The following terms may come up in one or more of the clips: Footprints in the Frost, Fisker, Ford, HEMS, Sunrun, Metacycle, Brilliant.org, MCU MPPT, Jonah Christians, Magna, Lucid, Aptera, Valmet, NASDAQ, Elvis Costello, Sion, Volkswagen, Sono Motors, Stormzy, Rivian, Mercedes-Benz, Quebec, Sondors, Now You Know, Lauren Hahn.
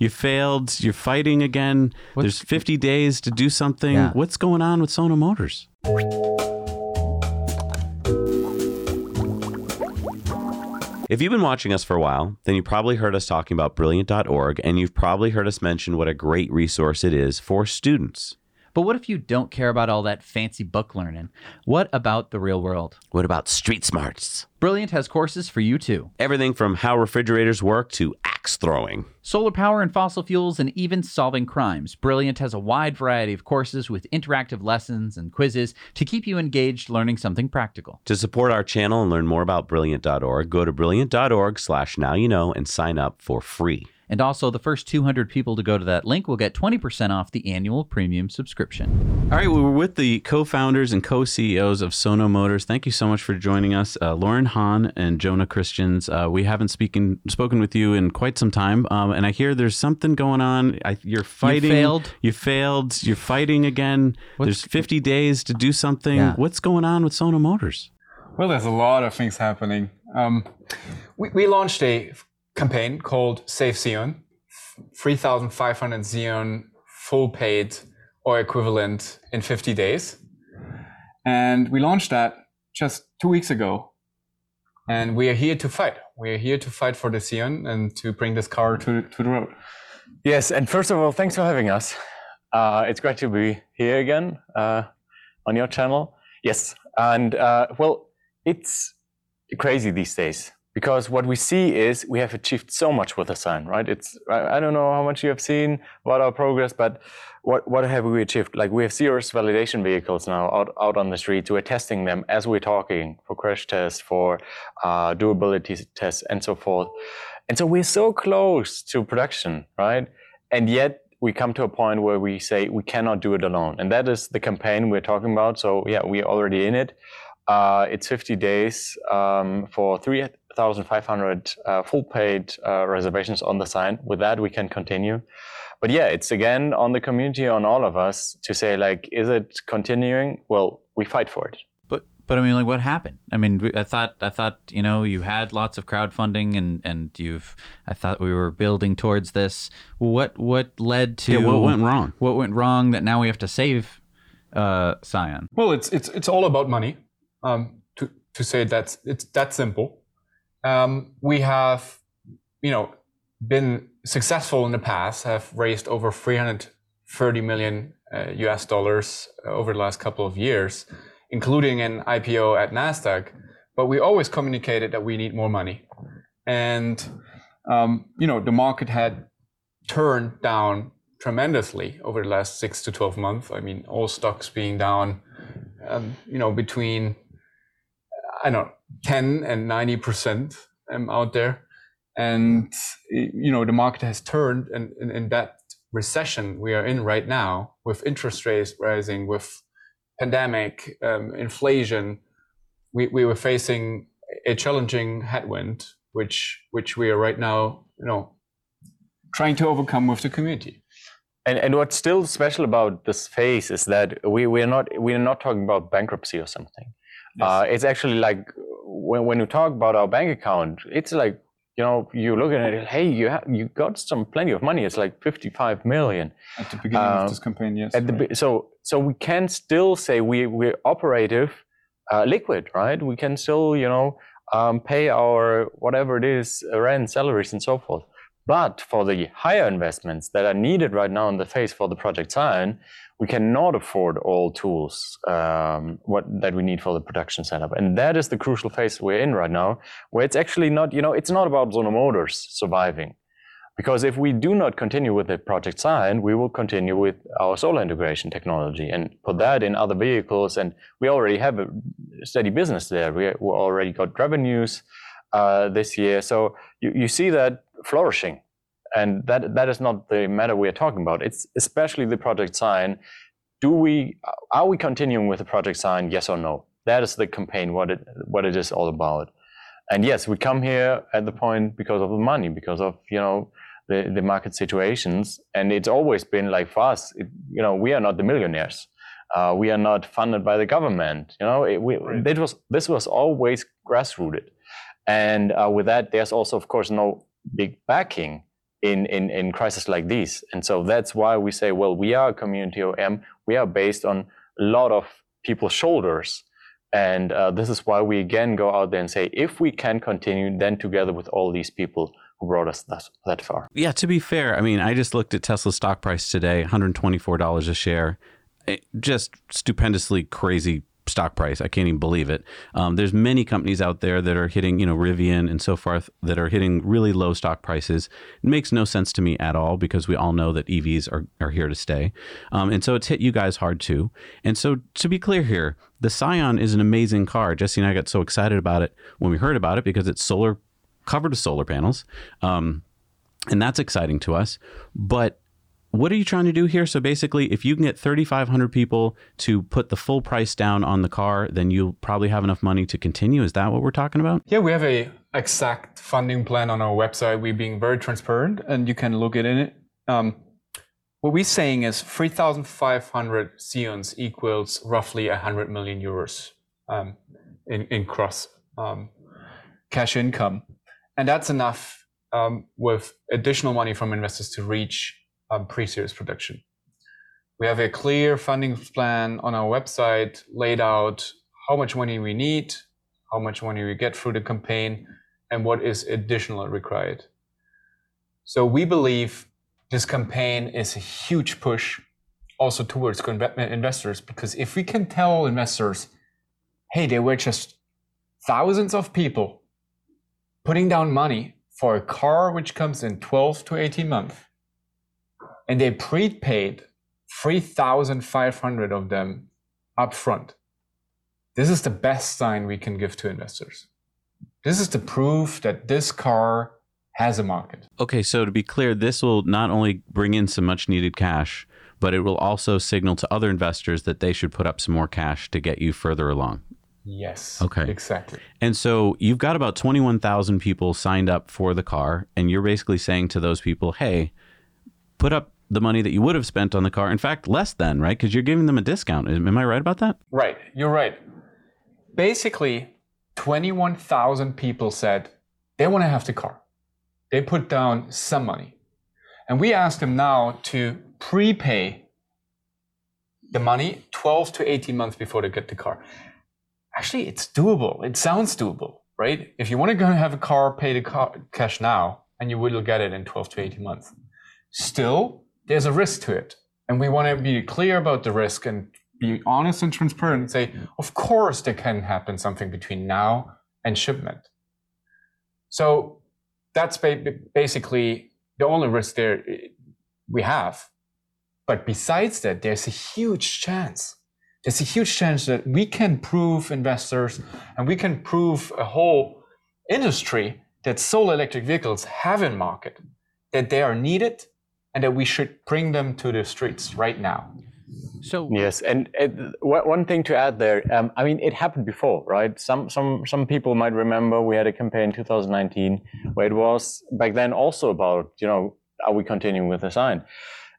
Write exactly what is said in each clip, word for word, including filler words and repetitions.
You failed. You're fighting again. What's, There's fifty days to do something. Yeah. What's going on with Sono Motors? If you've been watching us for a while, then you probably heard us talking about Brilliant dot org, and you've probably heard us mention what a great resource it is for students. But what if you don't care about all that fancy book learning? What about the real world? What about street smarts? Brilliant has courses for you too. Everything from how refrigerators work to axe throwing, solar power and fossil fuels, and even solving crimes. Brilliant has a wide variety of courses with interactive lessons and quizzes to keep you engaged learning something practical. To support our channel and learn more about Brilliant dot org, go to Brilliant dot org slash now you know and sign up for free. And also, the first two hundred people to go to that link will get twenty percent off the annual premium subscription. All right, we were with the co-founders and co-C E Os of Sono Motors. Thank you so much for joining us, uh, Lauren Hahn and Jonah Christians. Uh, we haven't speaking, spoken with you in quite some time, um, and I hear there's something going on. I, you're fighting. You failed. You failed. You're fighting again. What's, there's fifty days to do something. Yeah. What's going on with Sono Motors? Well, there's a lot of things happening. Um, we, we launched a campaign called Save Sion, three thousand five hundred Sion full paid or equivalent in fifty days. And we launched that just two weeks ago. And we are here to fight. We are here to fight for the Sion and to bring this car to, to the road. Yes, and first of all, thanks for having us. Uh, it's great to be here again uh, on your channel. Yes, and uh, well, it's crazy these days. Because what we see is we have achieved so much with the sign, right? It's I don't know how much you have seen about our progress, but what, what have we achieved? Like we have serious validation vehicles now out, out on the streets. We're testing them as we're talking for crash tests, for uh, durability tests, and so forth. And so we're so close to production, right? And yet we come to a point where we say we cannot do it alone. And that is the campaign we're talking about. So yeah, we're already in it. Uh, it's fifty days um, for three one thousand five hundred uh, full paid uh, reservations on the sign. With that, we can continue. But yeah, it's again on the community, on all of us to say, like, is it continuing? Well, we fight for it. But but I mean, like, what happened? I mean, I thought, I thought you know, you had lots of crowdfunding and, and you've, I thought we were building towards this. What what led to... Yeah, what went wrong? What went wrong that now we have to save uh, Sion? Well, it's it's it's all about money, um, to, to say that's it's that simple. Um, we have, you know, been successful in the past, have raised over three hundred thirty million uh, U S dollars over the last couple of years, including an I P O at NASDAQ. But we always communicated that we need more money. And, um, you know, the market had turned down tremendously over the last six to twelve months. I mean, all stocks being down, um, you know, between, I don't know, ten and ninety percent um, out there. And, you know, the market has turned, and in that recession we are in right now, with interest rates rising, with pandemic, um, inflation, we, we were facing a challenging headwind, which which we are right now, you know, trying to overcome with the community. And, and what's still special about this phase is that we, we're not we're not talking about bankruptcy or something. Yes. Uh, it's actually like, When, when you talk about our bank account, it's like, you know, you look at it, hey, you ha- you got some plenty of money. It's like fifty-five million. At the beginning um, of this campaign, yes. At right. the, so so we can still say we, we're operative, uh, liquid, right? We can still, you know, um, pay our, whatever it is, rent, salaries, and so forth. But for the higher investments that are needed right now in the phase for the Project Sion, we cannot afford all tools um, what, that we need for the production setup. And that is the crucial phase we're in right now, where it's actually not, you know, it's not about Sono Motors surviving. Because if we do not continue with the Project Sion, we will continue with our solar integration technology and put that in other vehicles. And we already have a steady business there. We, we already got revenues uh, this year. So you, you see that flourishing, and that that is not the matter we are talking about. It's especially the Project Sion. Do we are we continuing with the Project Sion? Yes or no? That is the campaign. What it what it is all about. And yes, we come here at the point because of the money, because of you know the the market situations. And it's always been like for us. It, you know, we are not the millionaires. Uh, we are not funded by the government. You know, it, we, right. it was this was always grassrooted, and uh, with that, there's also of course no big backing in, in, in crises like these. And so that's why we say, well, we are a community O E M. We are based on a lot of people's shoulders. And uh, this is why we again go out there and say, if we can continue, then together with all these people who brought us that, that far. Yeah, to be fair, I mean, I just looked at Tesla's stock price today, one hundred twenty-four dollars a share. It just stupendously crazy stock price. I can't even believe it. Um, there's many companies out there that are hitting, you know, Rivian and so forth, that are hitting really low stock prices. It makes no sense to me at all, because we all know that E Vs are, are here to stay. Um, and so it's hit you guys hard too. And so to be clear here, the Sion is an amazing car. Jesse and I got so excited about it when we heard about it, because it's solar, covered with solar panels. Um, and that's exciting to us. But what are you trying to do here? So basically, if you can get thirty-five hundred people to put the full price down on the car, then you'll probably have enough money to continue. Is that what we're talking about? Yeah, we have a exact funding plan on our website. We're being very transparent, and you can look at it. Um, what we're saying is three thousand five hundred Sions equals roughly one hundred million euros um, in, in cross um, cash income. And that's enough um, with additional money from investors to reach Um, pre-series production. We have a clear funding plan on our website, laid out how much money we need, how much money we get through the campaign, and what is additional required. So we believe this campaign is a huge push also towards investors, because if we can tell investors, hey, there were just thousands of people putting down money for a car which comes in twelve to eighteen months, and they prepaid three thousand five hundred of them upfront. This is the best sign we can give to investors. This is the proof that this car has a market. Okay, so to be clear, this will not only bring in some much needed cash, but it will also signal to other investors that they should put up some more cash to get you further along. Yes, okay, exactly. And so you've got about twenty-one thousand people signed up for the car, and you're basically saying to those people, hey, put up the money that you would have spent on the car. In fact, less than, right? Because you're giving them a discount. Am I right about that? Right. You're right. Basically, twenty-one thousand people said they want to have the car. They put down some money. And we asked them now to prepay the money twelve to eighteen months before they get the car. Actually, it's doable. It sounds doable, right? If you want to go have a car, pay the car cash now, and you will get it in twelve to eighteen months. Still, there's a risk to it. And we want to be clear about the risk and be honest and transparent and say, of course, there can happen something between now and shipment. So that's basically the only risk there we have. But besides that, there's a huge chance. There's a huge chance that we can prove investors and we can prove a whole industry that solar electric vehicles have in market, that they are needed, and that we should bring them to the streets right now. So yes, and it, one thing to add there, um, I mean, it happened before, right? Some some some people might remember we had a campaign in two thousand nineteen where it was back then also about, you know, are we continuing with the sign?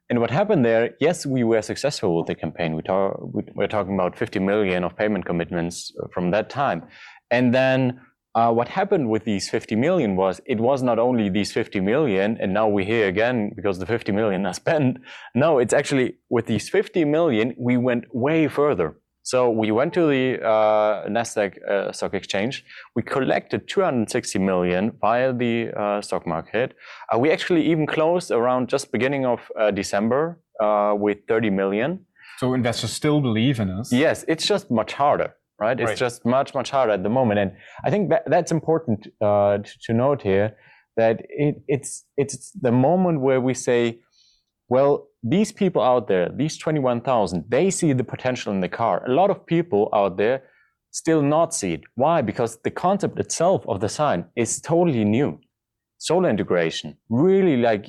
And what happened there? Yes, we were successful with the campaign. We talk, we we're talking about fifty million of payment commitments from that time, and then. Uh, what happened with these fifty million was it was not only these fifty million, and now we're here again because the fifty million are spent. No, it's actually with these fifty million, we went way further. So we went to the uh, NASDAQ uh, stock exchange. We collected two hundred sixty million via the uh, stock market. Uh, we actually even closed around just beginning of uh, December uh, with thirty million. So investors still believe in us. Yes, it's just much harder. Right? It's right. just much, much harder at the moment. And I think that, that's important uh, to, to note here, that it, it's it's the moment where we say, well, these people out there, these twenty-one thousand, they see the potential in the car. A lot of people out there still not see it. Why? Because the concept itself of the sign is totally new. Solar integration, really like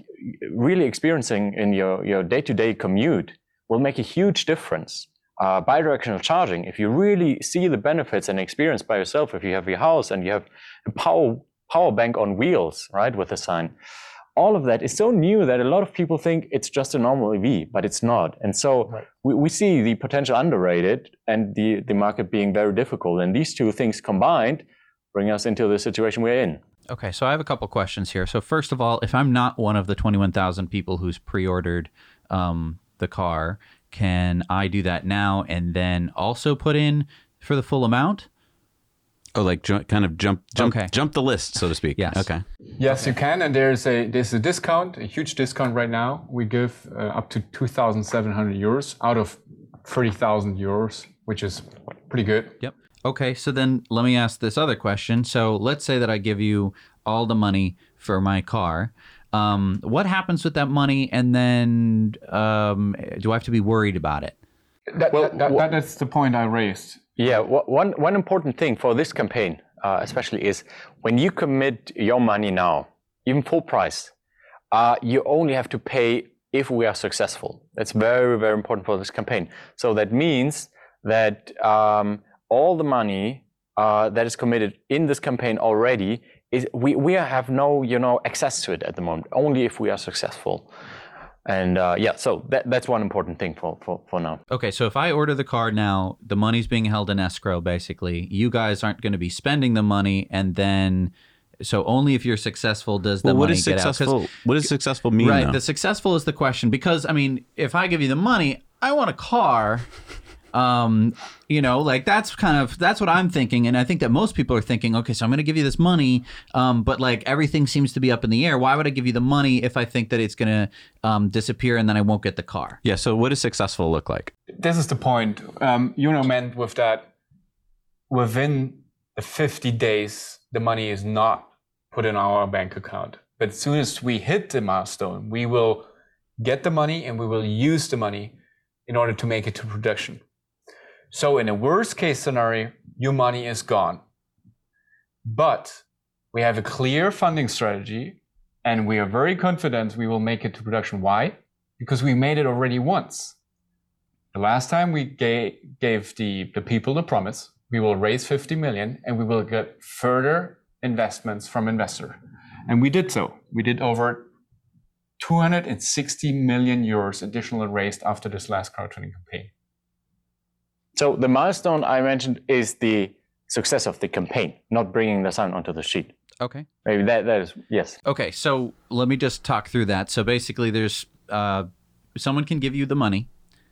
really experiencing in your, your day-to-day commute will make a huge difference. Uh, bi-directional charging, if you really see the benefits and experience by yourself, if you have your house and you have a power, power bank on wheels, right, with a sign, all of that is so new that a lot of people think it's just a normal E V, but it's not. And so right. we, we see the potential underrated and the, the market being very difficult. And these two things combined bring us into the situation we're in. Okay, so I have a couple questions here. So first of all, if I'm not one of the twenty-one thousand people who's pre-ordered um, the car, can I do that now and then also put in for the full amount? Oh, like ju- kind of jump, jump, okay. jump the list, so to speak. Yes. Okay. Yes, okay. You can, and there's a there's a discount, a huge discount right now. We give uh, up to two thousand seven hundred euros out of thirty thousand euros, which is pretty good. Yep. Okay, so then let me ask this other question. So let's say that I give you all the money for my car. Um, what happens with that money, and then um, do I have to be worried about it? That, well, that, that, well, that's the point I raised. Yeah, one one important thing for this campaign, uh, especially, is when you commit your money now, even full price, uh, you only have to pay if we are successful. That's very, very important for this campaign. So that means that um, all the money uh, that is committed in this campaign already is we we have no you know access to it at the moment. Only if we are successful. And uh, yeah, so that, that's one important thing for, for, for now. Okay, so if I order the car now, the money's being held in escrow, basically. You guys aren't going to be spending the money, and then, so only if you're successful does the well, money get out. What does successful mean? Right, now? The successful is the question. Because, I mean, if I give you the money, I want a car. Um, you know, like that's kind of, that's what I'm thinking. And I think that most people are thinking, okay, so I'm going to give you this money. Um, but like everything seems to be up in the air. Why would I give you the money if I think that it's going to, um, disappear and then I won't get the car? Yeah. So what does successful look like? This is the point. Um, you know, meant with that within the fifty days, the money is not put in our bank account, but as soon as we hit the milestone, we will get the money and we will use the money in order to make it to production. So in a worst case scenario, your money is gone. But we have a clear funding strategy and we are very confident we will make it to production. Why? Because we made it already once. The last time we gave, gave the, the people the promise, we will raise fifty million and we will get further investments from investor. And we did so. We did over two hundred sixty million euros additional raised after this last crowdfunding campaign. So the milestone I mentioned is the success of the campaign, not bringing the sun onto the sheet. Okay. Maybe that, that is, yes. Okay, so let me just talk through that. So basically there's, uh, someone can give you the money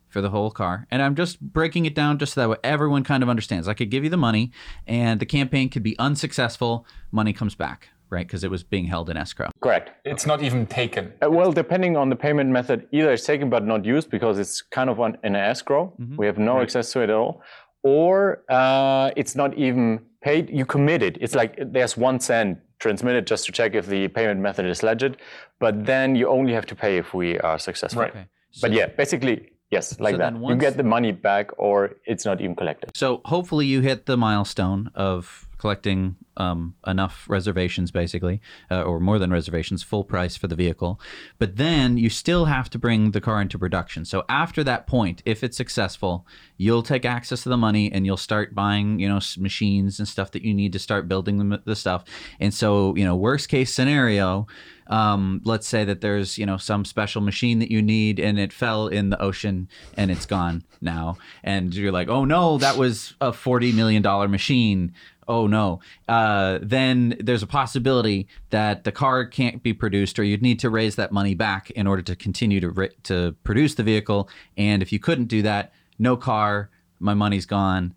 for the whole car. And I'm just breaking it down just so that way everyone kind of understands. I could give you the money and the campaign could be unsuccessful. Money comes back, right? Because it was being held in escrow. Correct. It's not even taken. Uh, well, depending on the payment method, either it's taken but not used because it's kind of on, in escrow. Mm-hmm. We have no right. access to it at all. Or uh, it's not even paid. You commit it. It's like there's one cent transmitted just to check if the payment method is legit. But then you only have to pay if we are successful. Right. Okay. So but yeah, basically, yes, like so that. Once... You get the money back or it's not even collected. So hopefully you hit the milestone of collecting um, enough reservations, basically, uh, or more than reservations, full price for the vehicle. But then you still have to bring the car into production. So after that point, if it's successful, you'll take access to the money and you'll start buying, you know, machines and stuff that you need to start building the, the stuff. And so, you know, worst case scenario, um, let's say that there's, you know, some special machine that you need and it fell in the ocean and it's gone now. And you're like, oh no, that was a forty million dollars machine. Oh no, uh, then there's a possibility that the car can't be produced or you'd need to raise that money back in order to continue to ri- to produce the vehicle. And if you couldn't do that, no car, my money's gone,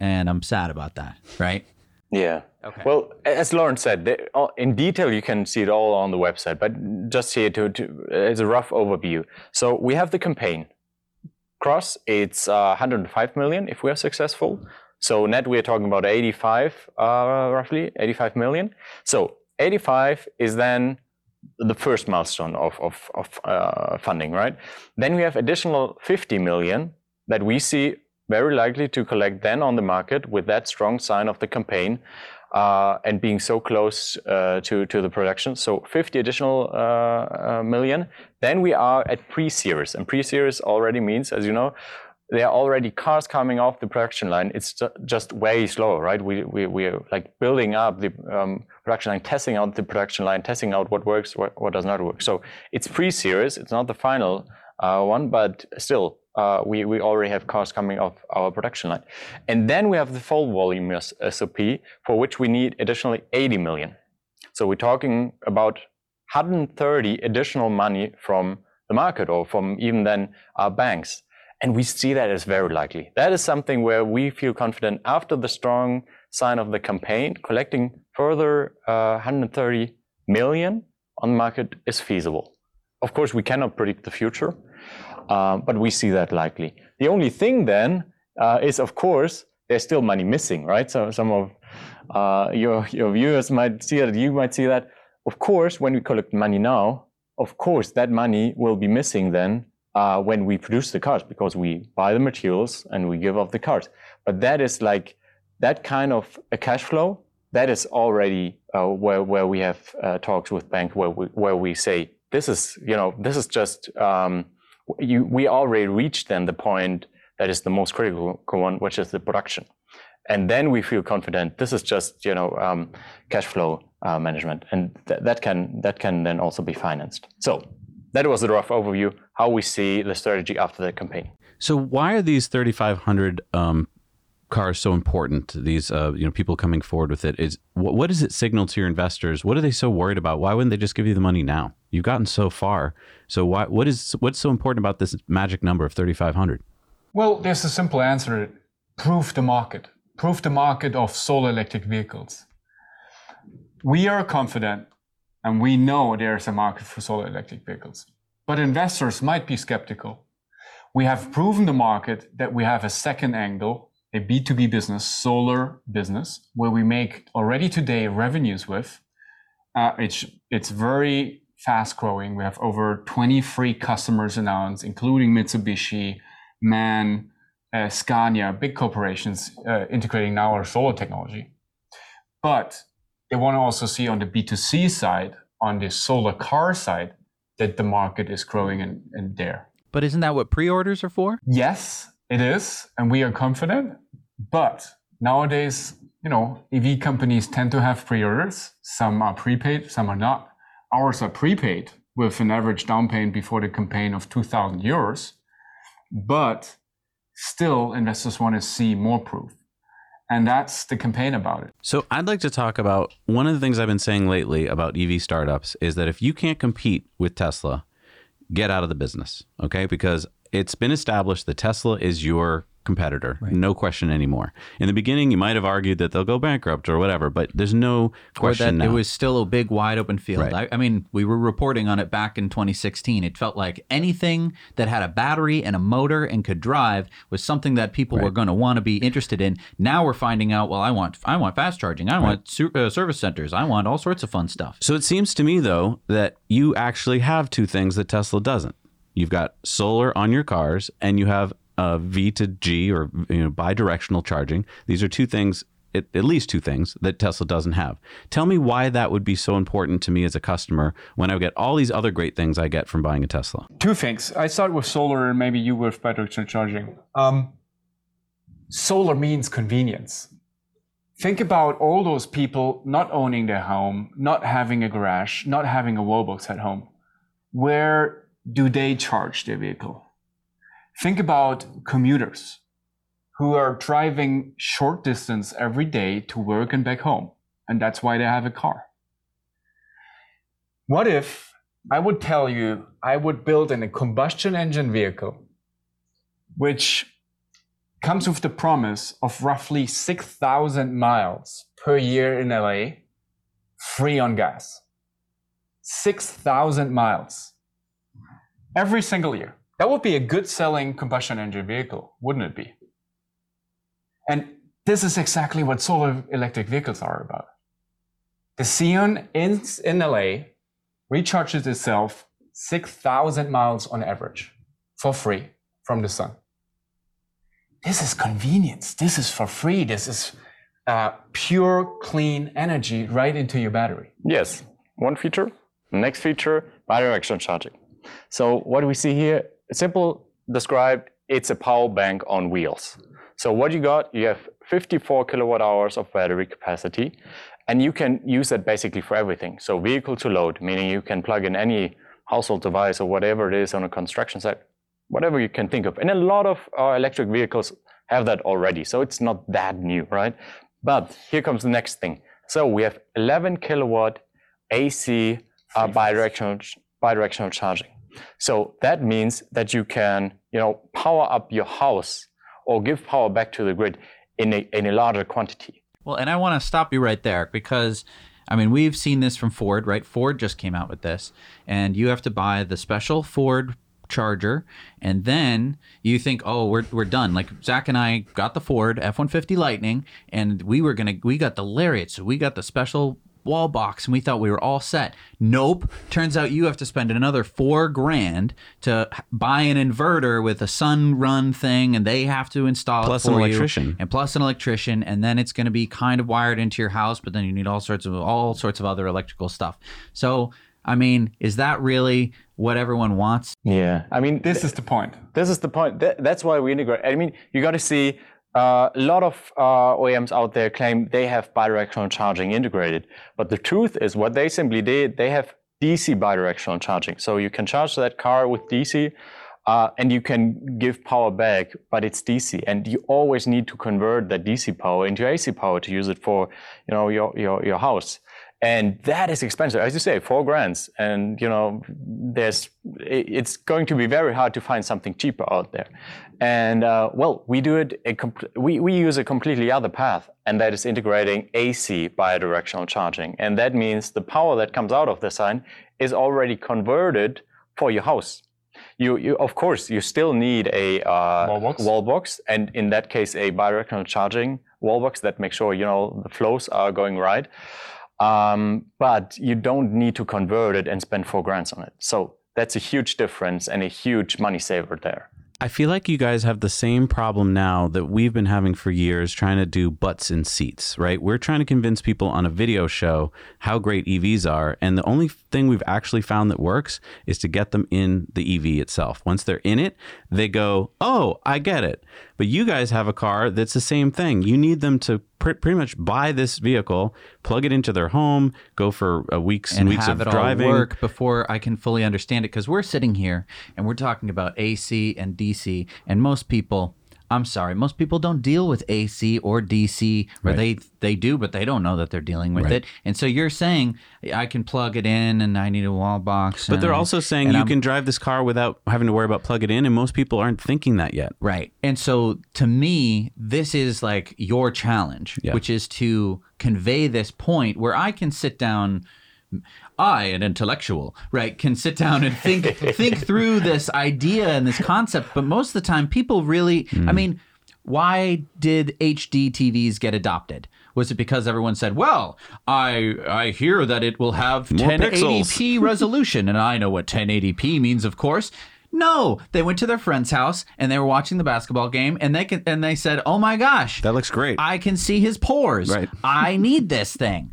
and I'm sad about that, right? Yeah. Okay. Well, as Lauren said, they, in detail, you can see it all on the website, but just here to, to as a rough overview. So we have the campaign. Cross, it's uh, one hundred five million if we are successful. So net, we are talking about eighty-five, uh, roughly, eighty-five million. So eighty-five is then the first milestone of, of, of uh, funding, right? Then we have additional fifty million that we see very likely to collect then on the market with that strong sign of the campaign uh, and being so close uh, to, to the production. So fifty additional uh, uh, million. Then we are at pre-series. And pre-series already means, as you know, there are already cars coming off the production line. It's just way slow, right? We we we are like building up the um, production line, testing out the production line, testing out what works, what, what does not work. So it's pre-series. It's not the final uh, one, but still, uh, we we already have cars coming off our production line. And then we have the full volume S O P for which we need additionally eighty million. So we're talking about one hundred thirty additional money from the market or from even then our banks. And we see that as very likely. That is something where we feel confident after the strong sign of the campaign, collecting further uh, one hundred thirty million on the market is feasible. Of course, we cannot predict the future, uh, but we see that likely. The only thing then uh, is, of course, there's still money missing, right? So some of uh, your, your viewers might see that, you might see that. Of course, when we collect money now, of course, that money will be missing then uh, when we produce the cars, because we buy the materials and we give up the cars. But that is like that kind of a cash flow. That is already uh, where where we have uh, talks with banks where we, where we say this is you know this is just um, you, we already reached then the point that is the most critical one, which is the production, and then we feel confident this is just you know um, cash flow uh, management, and th- that can that can then also be financed. So that was the rough overview how we see the strategy after the campaign. So why are these thirty-five hundred Um cars so important, these uh you know people coming forward with it? Is what, what does it signal to your investors? What are they so worried about? Why wouldn't they just give you the money now? You've gotten so far, so why what is what's so important about this magic number of thirty-five hundred? Well, there's a simple answer. Prove the market. Prove the market of solar electric vehicles. We are confident and we know there's a market for solar electric vehicles, but investors might be skeptical. We have proven the market that we have a second angle, a B two B business, solar business, where we make already today revenues with. Uh, it's, it's very fast growing. We have over twenty free customers announced, including Mitsubishi, MAN, uh, Scania, big corporations uh, integrating now our solar technology. But they want to also see on the B two C side, on the solar car side, that the market is growing in, in there. But isn't that what pre-orders are for? Yes, it is, and we are confident, but nowadays, you know, E V companies tend to have pre-orders. Some are prepaid, some are not. Ours are prepaid with an average down payment before the campaign of two thousand euros, but still investors want to see more proof. And that's the campaign about it. So I'd like to talk about one of the things I've been saying lately about E V startups is that if you can't compete with Tesla, get out of the business, okay? Because it's been established that Tesla is your competitor, right? No question anymore. In the beginning, you might have argued that they'll go bankrupt or whatever, but there's no question or that now. It was still a big, wide open field. Right. I, I mean, we were reporting on it back in twenty sixteen. It felt like anything that had a battery and a motor and could drive was something that people right. were going to want to be interested in. Now we're finding out, well, I want I want fast charging. I right. want su- uh, service centers. I want all sorts of fun stuff. So it seems to me, though, that you actually have two things that Tesla doesn't. You've got solar on your cars, and you have uh, V to G, or you know, bidirectional charging. These are two things, at, at least two things, that Tesla doesn't have. Tell me why that would be so important to me as a customer when I get all these other great things I get from buying a Tesla. Two things. I start with solar, and maybe you with bidirectional charging. Um, solar means convenience. Think about all those people not owning their home, not having a garage, not having a wall box at home. Where do they charge their vehicle? Think about commuters who are driving short distance every day to work and back home, and that's why they have a car. What if I would tell you I would build in a combustion engine vehicle, which comes with the promise of roughly six thousand miles per year in L A, free on gas. six thousand miles. Every single year. That would be a good selling combustion engine vehicle, wouldn't it be? And this is exactly what solar electric vehicles are about. The Sion in, in L A recharges itself six thousand miles on average for free from the sun. This is convenience. This is for free. This is uh, pure, clean energy right into your battery. Yes. One feature. Next feature, bidirectional charging. So what we see here, simple described, it's a power bank on wheels. So what you got, you have fifty-four kilowatt hours of battery capacity, and you can use that basically for everything. So vehicle to load, meaning you can plug in any household device or whatever it is on a construction site, whatever you can think of. And a lot of our electric vehicles have that already. So it's not that new, right? But here comes the next thing. So we have eleven kilowatt A C uh, bidirectional bidirectional charging. So that means that you can, you know, power up your house or give power back to the grid in a in a larger quantity. Well, and I want to stop you right there because, I mean, we've seen this from Ford, right? Ford just came out with this, and you have to buy the special Ford charger, and then you think, oh, we're we're done. Like Zach and I got the Ford F one fifty Lightning, and we were gonna we got the Lariat, so we got the special wall box, and we thought we were all set. Nope. Turns out you have to spend another four grand to buy an inverter with a sun run thing, and they have to install plus it for you. Plus an electrician. And plus an electrician, and then it's going to be kind of wired into your house, but then you need all sorts of all sorts of other electrical stuff. So, I mean, is that really what everyone wants? Yeah. I mean, this th- is the point. This is the point. Th- that's why we integrate. I mean, you got to see Uh, a lot of uh, O E Ms out there claim they have bidirectional charging integrated, but the truth is what they simply did, they have D C bidirectional charging. So you can charge that car with D C uh, and you can give power back, but it's D C, and you always need to convert that D C power into A C power to use it for, you know, your your, your house. And that is expensive, as you say, four grands. And you know, there's it's going to be very hard to find something cheaper out there. And uh, well, we do it. A comp- we we use a completely other path, and that is integrating A C bidirectional charging. And that means the power that comes out of the sun is already converted for your house. You, you of course, you still need a uh, wall box. wall box, and in that case, a bidirectional charging wall box that makes sure you know the flows are going right. Um, but you don't need to convert it and spend four grands on it. So that's a huge difference and a huge money saver there. I feel like you guys have the same problem now that we've been having for years trying to do butts in seats, right? We're trying to convince people on a video show how great E Vs are. And the only thing we've actually found that works is to get them in the E V itself. Once they're in it, they go, oh, I get it. But you guys have a car that's the same thing. You need them to pr- pretty much buy this vehicle, plug it into their home, go for a weeks and weeks of driving. And have it all work before I can fully understand it. Because we're sitting here and we're talking about A C and D C. And most people, I'm sorry, most people don't deal with A C or D C. Or right. they, they do, but they don't know that they're dealing with right. it. And so you're saying, I can plug it in and I need a wall box. But and, they're also saying you I'm, can drive this car without having to worry about plug it in. And most people aren't thinking that yet. Right. And so to me, this is like your challenge, yeah. which is to convey this point where I can sit down I, an intellectual, right, can sit down and think think through this idea and this concept. But most of the time, people really, mm. I mean, why did H D T Vs get adopted? Was it because everyone said, well, I I hear that it will have more ten eighty p pixels. Resolution, and I know what ten eighty p means, of course. No, they went to their friend's house and they were watching the basketball game and they can, and they said, oh my gosh. That looks great. I can see his pores. Right. I need this thing.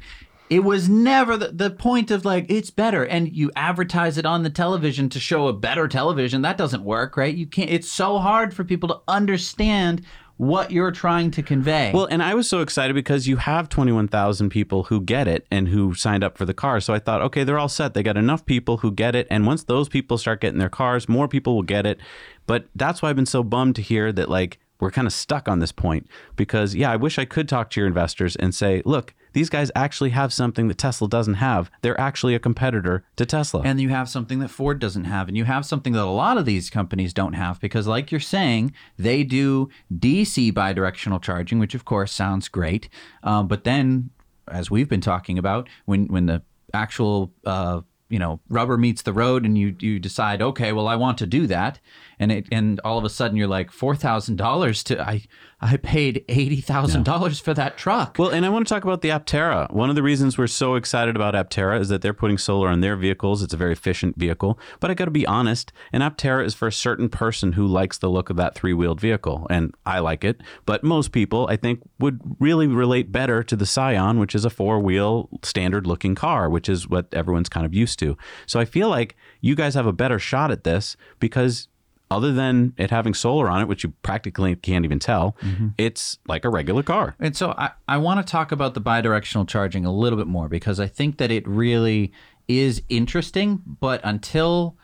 It was never the, the point of like, it's better. And you advertise it on the television to show a better television. That doesn't work, right? You can't. It's so hard for people to understand what you're trying to convey. Well, and I was so excited because you have twenty-one thousand people who get it and who signed up for the car. So I thought, okay, they're all set. They got enough people who get it. And once those people start getting their cars, more people will get it. But that's why I've been so bummed to hear that like we're kind of stuck on this point because, yeah, I wish I could talk to your investors and say, look, these guys actually have something that Tesla doesn't have. They're actually a competitor to Tesla. And you have something that Ford doesn't have. And you have something that a lot of these companies don't have because like you're saying, they do D C bidirectional charging, which of course sounds great. Um, but then, as we've been talking about, when, when the actual uh, you know, rubber meets the road and you you decide, okay, well, I want to do that. And it and all of a sudden you're like four thousand dollars to I I paid eighty thousand dollars no. for that truck. Well, and I want to talk about the Aptera. One of the reasons we're so excited about Aptera is that they're putting solar on their vehicles. It's a very efficient vehicle. But I got to be honest, an Aptera is for a certain person who likes the look of that three-wheeled vehicle. And I like it. But most people, I think, would really relate better to the Sion, which is a four-wheel standard-looking car, which is what everyone's kind of used to. So I feel like you guys have a better shot at this because other than it having solar on it, which you practically can't even tell, mm-hmm. it's like a regular car. And so I, I want to talk about the bidirectional charging a little bit more because I think that it really is interesting. But until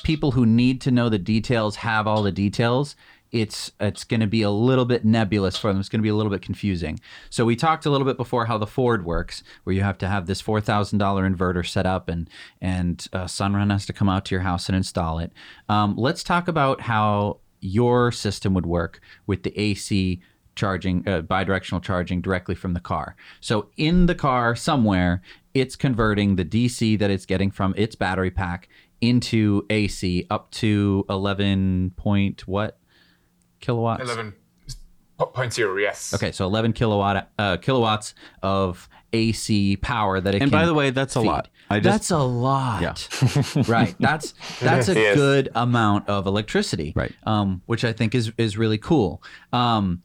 people who need to know the details have all the details, it's it's going to be a little bit nebulous for them. It's going to be a little bit confusing. So we talked a little bit before how the Ford works, where you have to have this four thousand dollars inverter set up and, and uh, Sunrun has to come out to your house and install it. Um, let's talk about how your system would work with the A C charging, uh, bidirectional charging directly from the car. So in the car somewhere, it's converting the D C that it's getting from its battery pack into A C up to eleven point what? Kilowatts? eleven point zero, yes. Okay, so eleven kilowatt uh, kilowatts of A C power that it and can. And by the way, that's feed. a lot. I just, that's a lot. Yeah. Right. That's that's a yes. good amount of electricity. Right. Um, which I think is is really cool. Um,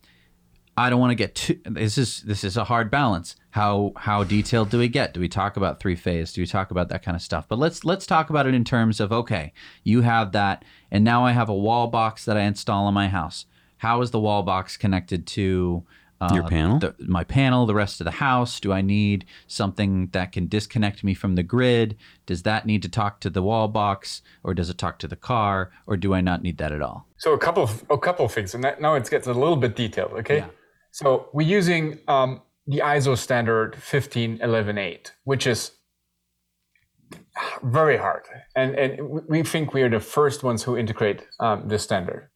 I don't want to get too this is this is a hard balance. How how detailed do we get? Do we talk about three phase? Do we talk about that kind of stuff? But let's let's talk about it in terms of, okay, you have that and now I have a wall box that I install in my house. How is the wall box connected to uh, your panel? The, my panel, the rest of the house? Do I need something that can disconnect me from the grid? Does that need to talk to the wall box, or does it talk to the car, or do I not need that at all? So a couple of, a couple of things, and that, now it gets a little bit detailed, okay? Yeah. So we're using um, the I S O standard fifteen eleven eight, which is very hard. And, and we think we are the first ones who integrate um, this standard.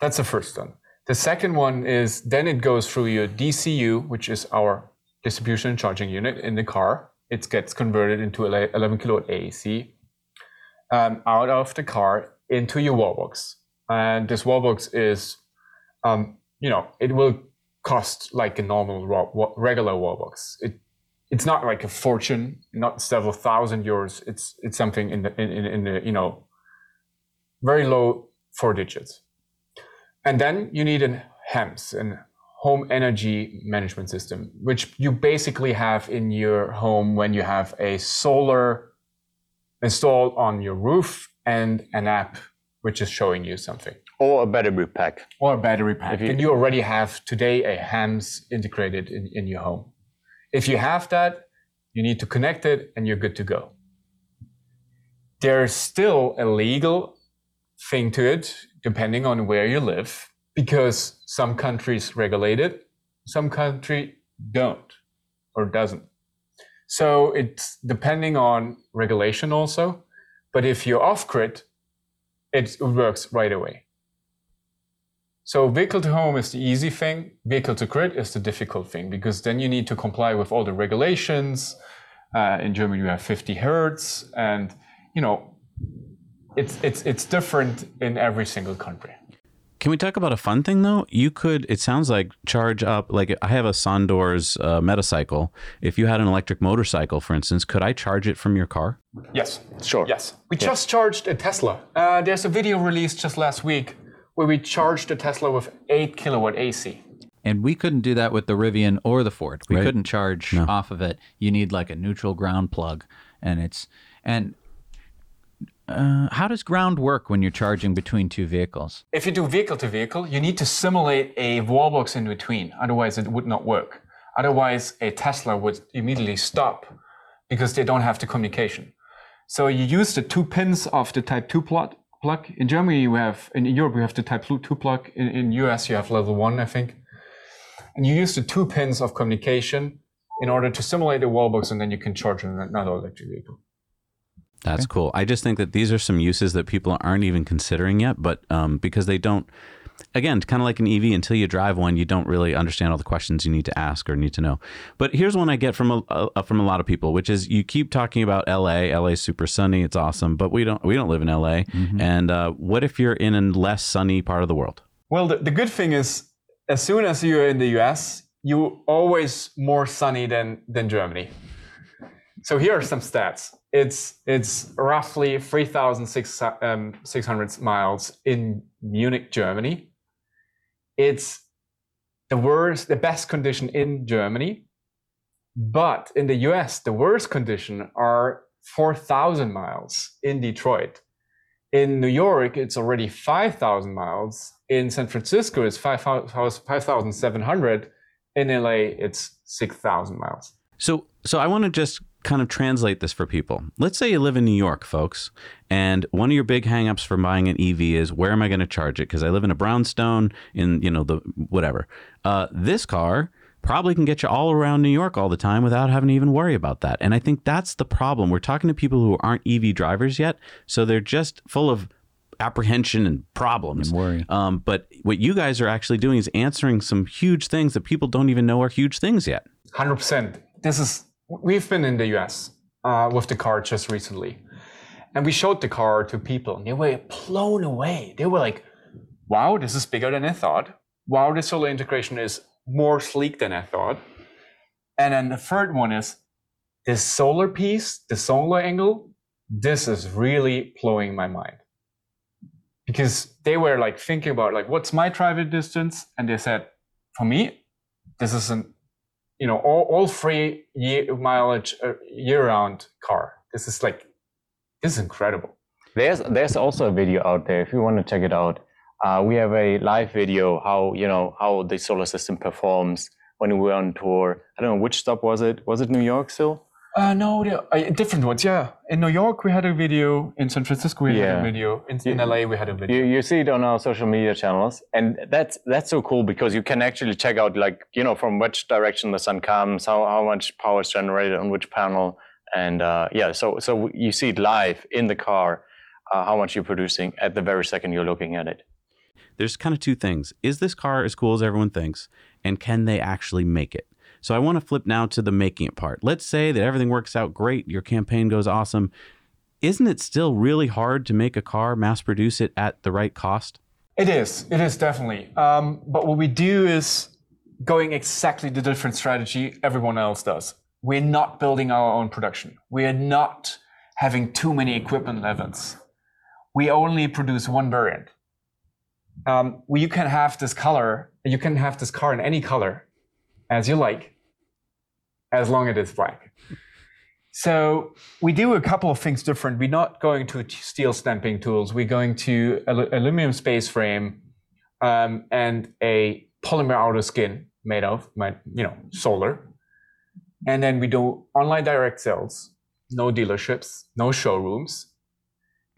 That's the first one. The second one is then it goes through your D C U, which is our distribution and charging unit in the car. It gets converted into eleven kilowatt A C um, out of the car into your wall box. And this wall box is, um, you know, it will cost like a normal regular wall box. It it's not like a fortune, not several thousand euros. It's it's something in the in, in the you know very low four digits. And then you need an H E M S, an home energy management system, which you basically have in your home when you have a solar installed on your roof and an app which is showing you something. Or a battery pack. Or a battery pack. You, and you already have today a H A M S integrated in, in your home. If you have that, you need to connect it and you're good to go. There's still a legal thing to it, depending on where you live, because some countries regulate it, some country don't or doesn't. So it's depending on regulation also. But if you're off-grid, it works right away. So vehicle to home is the easy thing. Vehicle to grid is the difficult thing, because then you need to comply with all the regulations. Uh, in Germany, you have fifty hertz, and you know, it's it's it's different in every single country. Can we talk about a fun thing though? You could, it sounds like, charge up, like I have a Sondor's uh, Metacycle. If you had an electric motorcycle, for instance, could I charge it from your car? Yes. Sure. Yes. We yes. just charged a Tesla. Uh, there's a video released just last week where we charged a Tesla with eight kilowatt A C. And we couldn't do that with the Rivian or the Ford. We right. couldn't charge no. off of it. You need like a neutral ground plug, and it's, and Uh, how does ground work when you're charging between two vehicles? If you do vehicle to vehicle, you need to simulate a wall box in between. Otherwise, it would not work. Otherwise, a Tesla would immediately stop because they don't have the communication. So you use the two pins of the type two plug. In Germany, you have, in Europe, you have the type two plug. In, in U S, you have level one, I think. And you use the two pins of communication in order to simulate a wall box, and then you can charge another electric vehicle. That's okay. Cool. I just think that these are some uses that people aren't even considering yet, but um, because they don't, again, kind of like an E V, until you drive one, you don't really understand all the questions you need to ask or need to know. But here's one I get from a, uh, from a lot of people, which is you keep talking about L A. L A's super sunny. It's awesome, but we don't we don't live in L A. Mm-hmm. And uh, what if you're in a less sunny part of the world? Well, the, the good thing is, as soon as you're in the U S, you're always more sunny than than Germany. So here are some stats. It's it's roughly three thousand six hundred miles in Munich, Germany. It's the worst, the best condition in Germany, but in the U S, the worst condition are four thousand miles in Detroit. In New York, it's already five thousand miles. In San Francisco, it's five thousand seven hundred. In L A, it's six thousand miles. So, so I want to just kind of translate this for people. Let's say you live in New York, folks, and one of your big hangups for buying an E V is, where am I going to charge it? Because I live in a brownstone in, you know, the whatever. Uh, this car probably can get you all around New York all the time without having to even worry about that. And I think that's the problem. We're talking to people who aren't E V drivers yet, so they're just full of apprehension and problems. Worry. Um, but what you guys are actually doing is answering some huge things that people don't even know are huge things yet. one hundred percent. This is, we've been in the U S uh, with the car just recently, and we showed the car to people and they were blown away. They were like, wow, this is bigger than I thought. Wow, the solar integration is more sleek than I thought. And then the third one is this solar piece, the solar angle. This is really blowing my mind. Because they were like thinking about like, what's my travel distance? And they said, for me, this is an, you know, all, all free year, mileage uh, year round car. This is like, this is incredible. There's there's also a video out there if you want to check it out. Uh, we have a live video how, you know, how the solar system performs when we were on tour. I don't know, which stop was it? Was it New York still? Uh, no, uh, different ones, yeah. In New York, we had a video. In San Francisco, we yeah. had a video. In, in L A, we had a video. You, you see it on our social media channels. And that's that's so cool because you can actually check out, like, you know, from which direction the sun comes, how, how much power is generated on which panel. And, uh, yeah, so, so you see it live in the car, uh, how much you're producing at the very second you're looking at it. There's kind of two things. Is this car as cool as everyone thinks? And can they actually make it? So I want to flip now to the making it part. Let's say that everything works out great. Your campaign goes awesome. Isn't it still really hard to make a car, mass produce it at the right cost? It is. It is definitely. Um, but what we do is going exactly the different strategy everyone else does. We're not building our own production. We are not having too many equipment levels. We only produce one variant. Um, well, you can have this color. You can have this car in any color as you like, as long as it's black. So we do a couple of things different. We're not going to steel stamping tools. We're going to al- aluminum space frame um, and a polymer outer skin made of, you know, solar. And then we do online direct sales, no dealerships, no showrooms.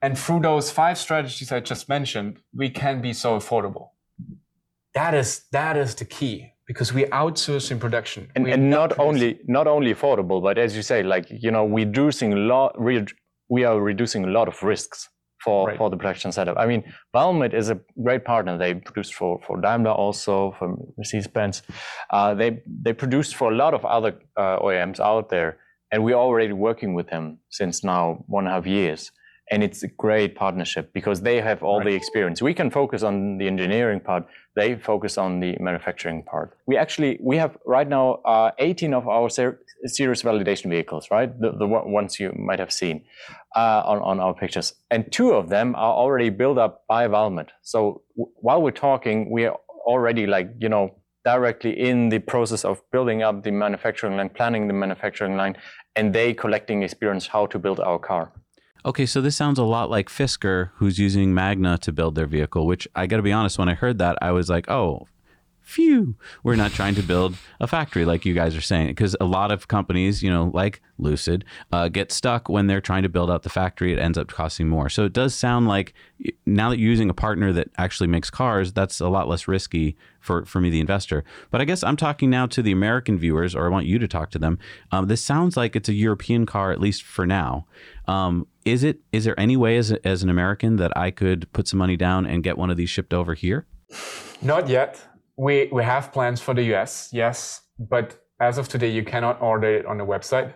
And through those five strategies I just mentioned, we can be so affordable. That is, that is the key. Because we outsource in production, and, and not, not only not only affordable, but as you say, like, you know, we're reducing a lot. We are reducing a lot of risks for, right. for the production setup. I mean, Valmet is a great partner. They produce for, for Daimler, also for Mercedes-Benz. Uh, they they produce for a lot of other uh, O E Ms out there, and we're already working with them since now one and a half years. And it's a great partnership because they have all right. the experience. We can focus on the engineering part. They focus on the manufacturing part. We actually, we have right now uh, eighteen of our ser- series validation vehicles, right? The, the ones you might have seen uh, on, on our pictures. And two of them are already built up by Valmet. So w- while we're talking, we are already like, you know, directly in the process of building up the manufacturing line, planning the manufacturing line, and they collecting experience how to build our car. Okay, so this sounds a lot like Fisker, who's using Magna to build their vehicle, which I got to be honest, when I heard that, I was like, oh, phew, we're not trying to build a factory like you guys are saying, because a lot of companies, you know, like Lucid, uh, get stuck when they're trying to build out the factory. It ends up costing more. So it does sound like now that you're using a partner that actually makes cars, that's a lot less risky for, for me, the investor. But I guess I'm talking now to the American viewers, or I want you to talk to them. Um, this sounds like it's a European car, at least for now. Um, Is it? Is there any way as a, as an American that I could put some money down and get one of these shipped over here? Not yet. We we have plans for the U S, yes. But as of today, you cannot order it on the website.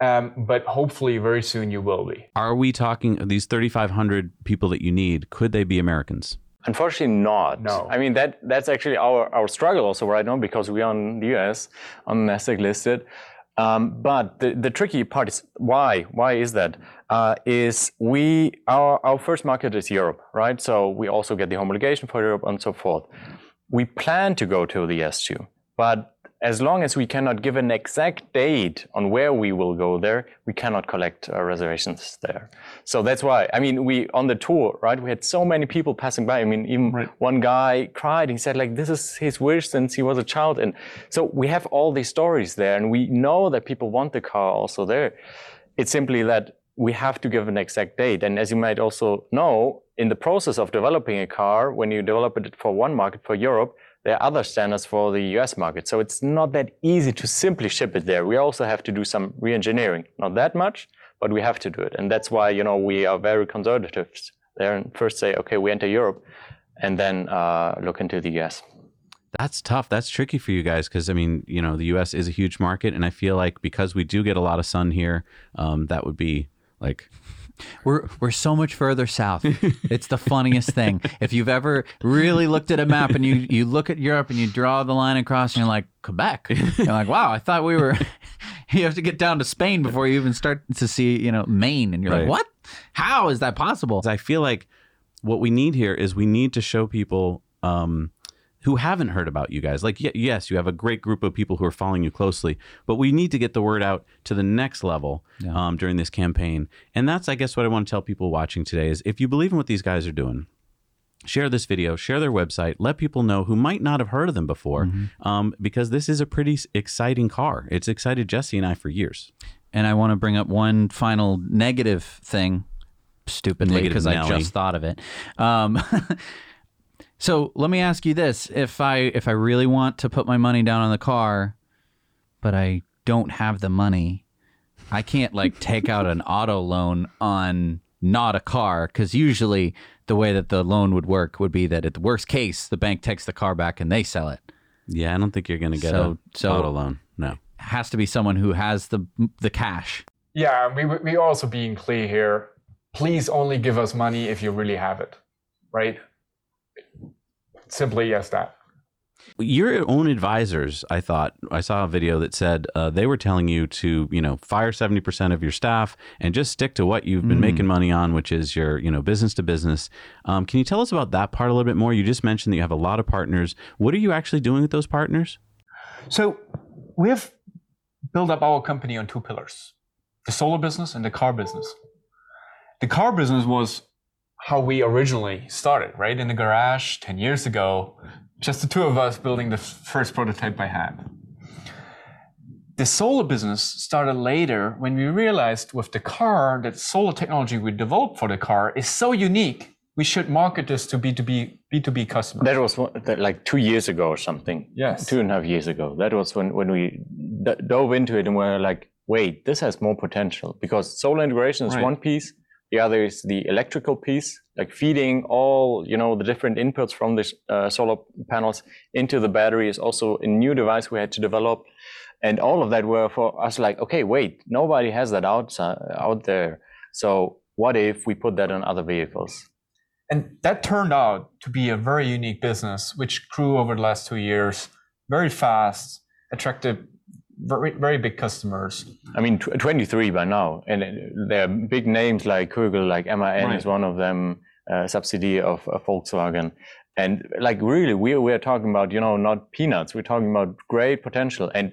Um, but hopefully very soon you will be. Are we talking these thirty-five hundred people that you need, could they be Americans? Unfortunately not. No. I mean, that that's actually our, our struggle also right now because we are in the U S, on NASDAQ listed. Um, but the, the tricky part is why? Why is that? Uh, is we our our first market is Europe, right? So we also get the homologation for Europe and so forth. We plan to go to the U S too, but as long as we cannot give an exact date on where we will go there, we cannot collect uh, reservations there. So that's why, I mean, we on the tour, right, we had so many people passing by. I mean, even right. one guy cried. He said, like, this is his wish since he was a child. And so we have all these stories there, and we know that people want the car also there. It's simply that we have to give an exact date. And as you might also know, in the process of developing a car, when you develop it for one market, for Europe, there are other standards for the U S market. So it's not that easy to simply ship it there. We also have to do some re-engineering. Not that much, but we have to do it. And that's why, you know, we are very conservative there and first say, okay, we enter Europe and then uh, look into the U S. That's tough. That's tricky for you guys because, I mean, you know, the U S is a huge market. And I feel like because we do get a lot of sun here, um, that would be like... We're we're so much further south. It's the funniest thing. If you've ever really looked at a map and you, you look at Europe and you draw the line across and you're like, Quebec. You're like, wow, I thought we were... You have to get down to Spain before you even start to see, you know, Maine. And you're right. like, what? How is that possible? I feel like what we need here is we need to show people... Um, who haven't heard about you guys. Like, yes, you have a great group of people who are following you closely, but we need to get the word out to the next level yeah. um, during this campaign. And that's, I guess, what I want to tell people watching today is if you believe in what these guys are doing, share this video, share their website, let people know who might not have heard of them before, mm-hmm. um, because this is a pretty exciting car. It's excited Jesse and I for years. And I want to bring up one final negative thing, stupidly, because I just thought of it. Um, So let me ask you this, if I if I really want to put my money down on the car, but I don't have the money, I can't like take out an auto loan on not a car, because usually the way that the loan would work would be that at the worst case, the bank takes the car back and they sell it. Yeah, I don't think you're going to get so, a so auto loan, no. It has to be someone who has the the cash. Yeah, we we also being clear here, please only give us money if you really have it, right? Simply yes, that. Your own advisors, I thought, I saw a video that said uh, they were telling you to, you know, fire seventy percent of your staff and just stick to what you've been mm. making money on, which is your, you know, business to business. Um, can you tell us about that part a little bit more? You just mentioned that you have a lot of partners. What are you actually doing with those partners? So we have built up our company on two pillars, the solar business and the car business. The car business was how we originally started, right? In the garage ten years ago, just the two of us building the first prototype by hand. The solar business started later when we realized with the car that solar technology we developed for the car is so unique, we should market this to B two B, B two B customers. That was like two years ago or something. Yes. Two and a half years ago. That was when, when we d- dove into it and we were like, wait, this has more potential because solar integration is right. one piece. The other is the electrical piece, like feeding all, you know, the different inputs from the uh, solar panels into the battery is also a new device we had to develop. And all of that were for us like, okay, wait, nobody has that outside, out there. So what if we put that on other vehicles? And that turned out to be a very unique business, which grew over the last two years very fast, attracted very, very big customers. I mean, tw- twenty-three by now, and there are big names like Kugel, like M A N right. is one of them, uh, subsidiary of uh, Volkswagen, and like really, we we are talking about you know not peanuts. We're talking about great potential, and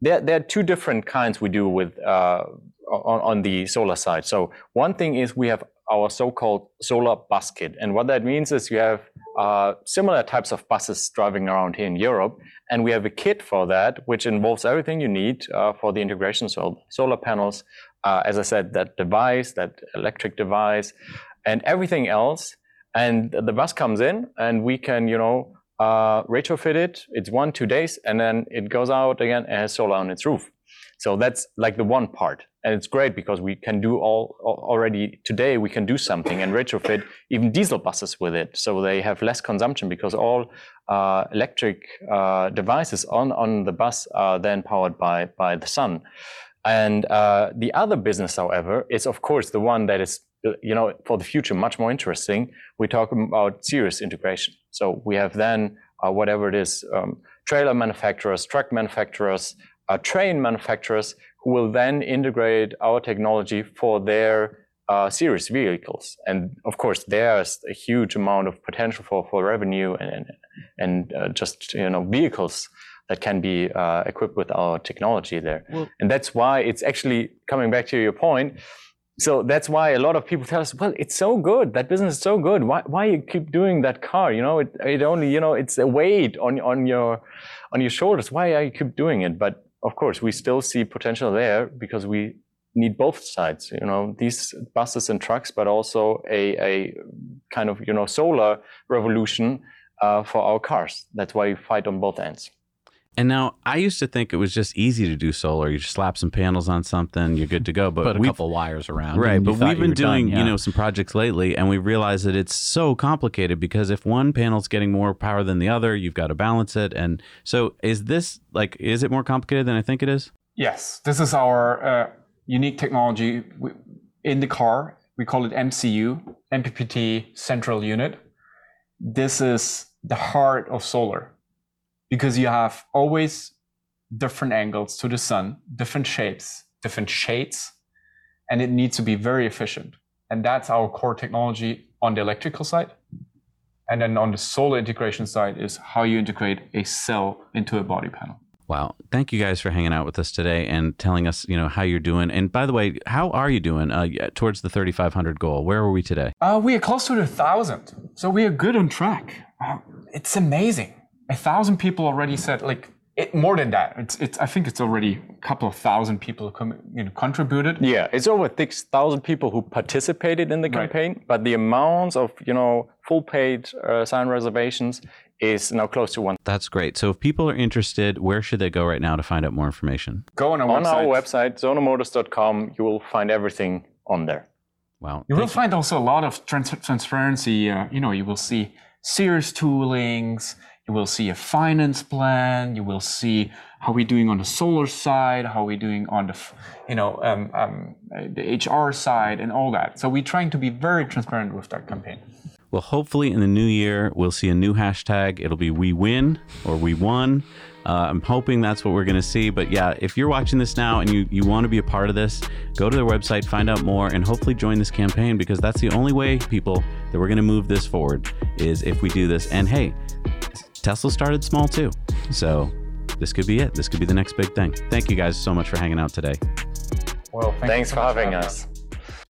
there there are two different kinds we do with uh, on on the solar side. So one thing is we have our so-called solar basket, and what that means is you have Uh, similar types of buses driving around here in Europe. And we have a kit for that, which involves everything you need uh, for the integration. So solar panels, uh, as I said, that device, that electric device, and everything else. And the bus comes in and we can, you know, uh, retrofit it. It's one, two days, and then it goes out again and has solar on its roof. So that's like the one part. And it's great because we can do all already today, we can do something and retrofit even diesel buses with it. So they have less consumption because all uh, electric uh, devices on, on the bus are then powered by, by the sun. And uh, the other business, however, is of course the one that is, you know, for the future much more interesting. We're talking about serious integration. So we have then uh, whatever it is, um, trailer manufacturers, truck manufacturers, uh, train manufacturers, who will then integrate our technology for their uh, series vehicles. And of course, there's a huge amount of potential for, for revenue and and, and uh, just you know vehicles that can be uh, equipped with our technology there. Well, and that's why it's actually, coming back to your point, so that's why a lot of people tell us, well, it's so good, that business is so good, why why you keep doing that car, you know, it, it only, you know, it's a weight on on your on your shoulders, why are you keep doing it? But of course, we still see potential there because we need both sides, you know, these buses and trucks, but also a, a kind of, you know, solar revolution uh, for our cars. That's why we fight on both ends. And now, I used to think it was just easy to do solar. You just slap some panels on something, you're good to go. But put a couple wires around. Right, but we've been doing, you know, some projects lately, and we realized that it's so complicated because if one panel's getting more power than the other, you've got to balance it. And so is this, like, is it more complicated than I think it is? Yes, this is our uh, unique technology in the car. We call it M C U, M P P T, Central Unit. This is the heart of solar, because you have always different angles to the sun, different shapes, different shades, and it needs to be very efficient. And that's our core technology on the electrical side. And then on the solar integration side is how you integrate a cell into a body panel. Wow. Thank you guys for hanging out with us today and telling us, you know, how you're doing. And by the way, how are you doing uh, towards the thirty-five hundred goal? Where are we today? Uh, we are close to the one thousand. So we are good on track. Uh, it's amazing. A thousand people already said, like, it, more than that. It's, it's. I think it's already a couple of thousand people com, you know, contributed. Yeah, it's over six thousand people who participated in the campaign. Right. But the amounts of, you know, full paid uh, sign reservations is now close to one. That's great. So if people are interested, where should they go right now to find out more information? Go on our on website. On our website, sono motors dot com. You will find everything on there. Wow. You will you. find also a lot of trans- transparency. Uh, you know, you will see Sears toolings. You will see a finance plan. You will see how we're doing on the solar side, how we're doing on the, you know, um, um, the H R side and all that. So we're trying to be very transparent with that campaign. Well, hopefully in the new year, we'll see a new hashtag. It'll be we win or we won. Uh, I'm hoping that's what we're going to see. But yeah, if you're watching this now and you, you want to be a part of this, go to their website, find out more, and hopefully join this campaign, because that's the only way, people, that we're going to move this forward is if we do this. And hey, Tesla started small too. So this could be it. This could be the next big thing. Thank you guys so much for hanging out today. Well, thank thanks for having us.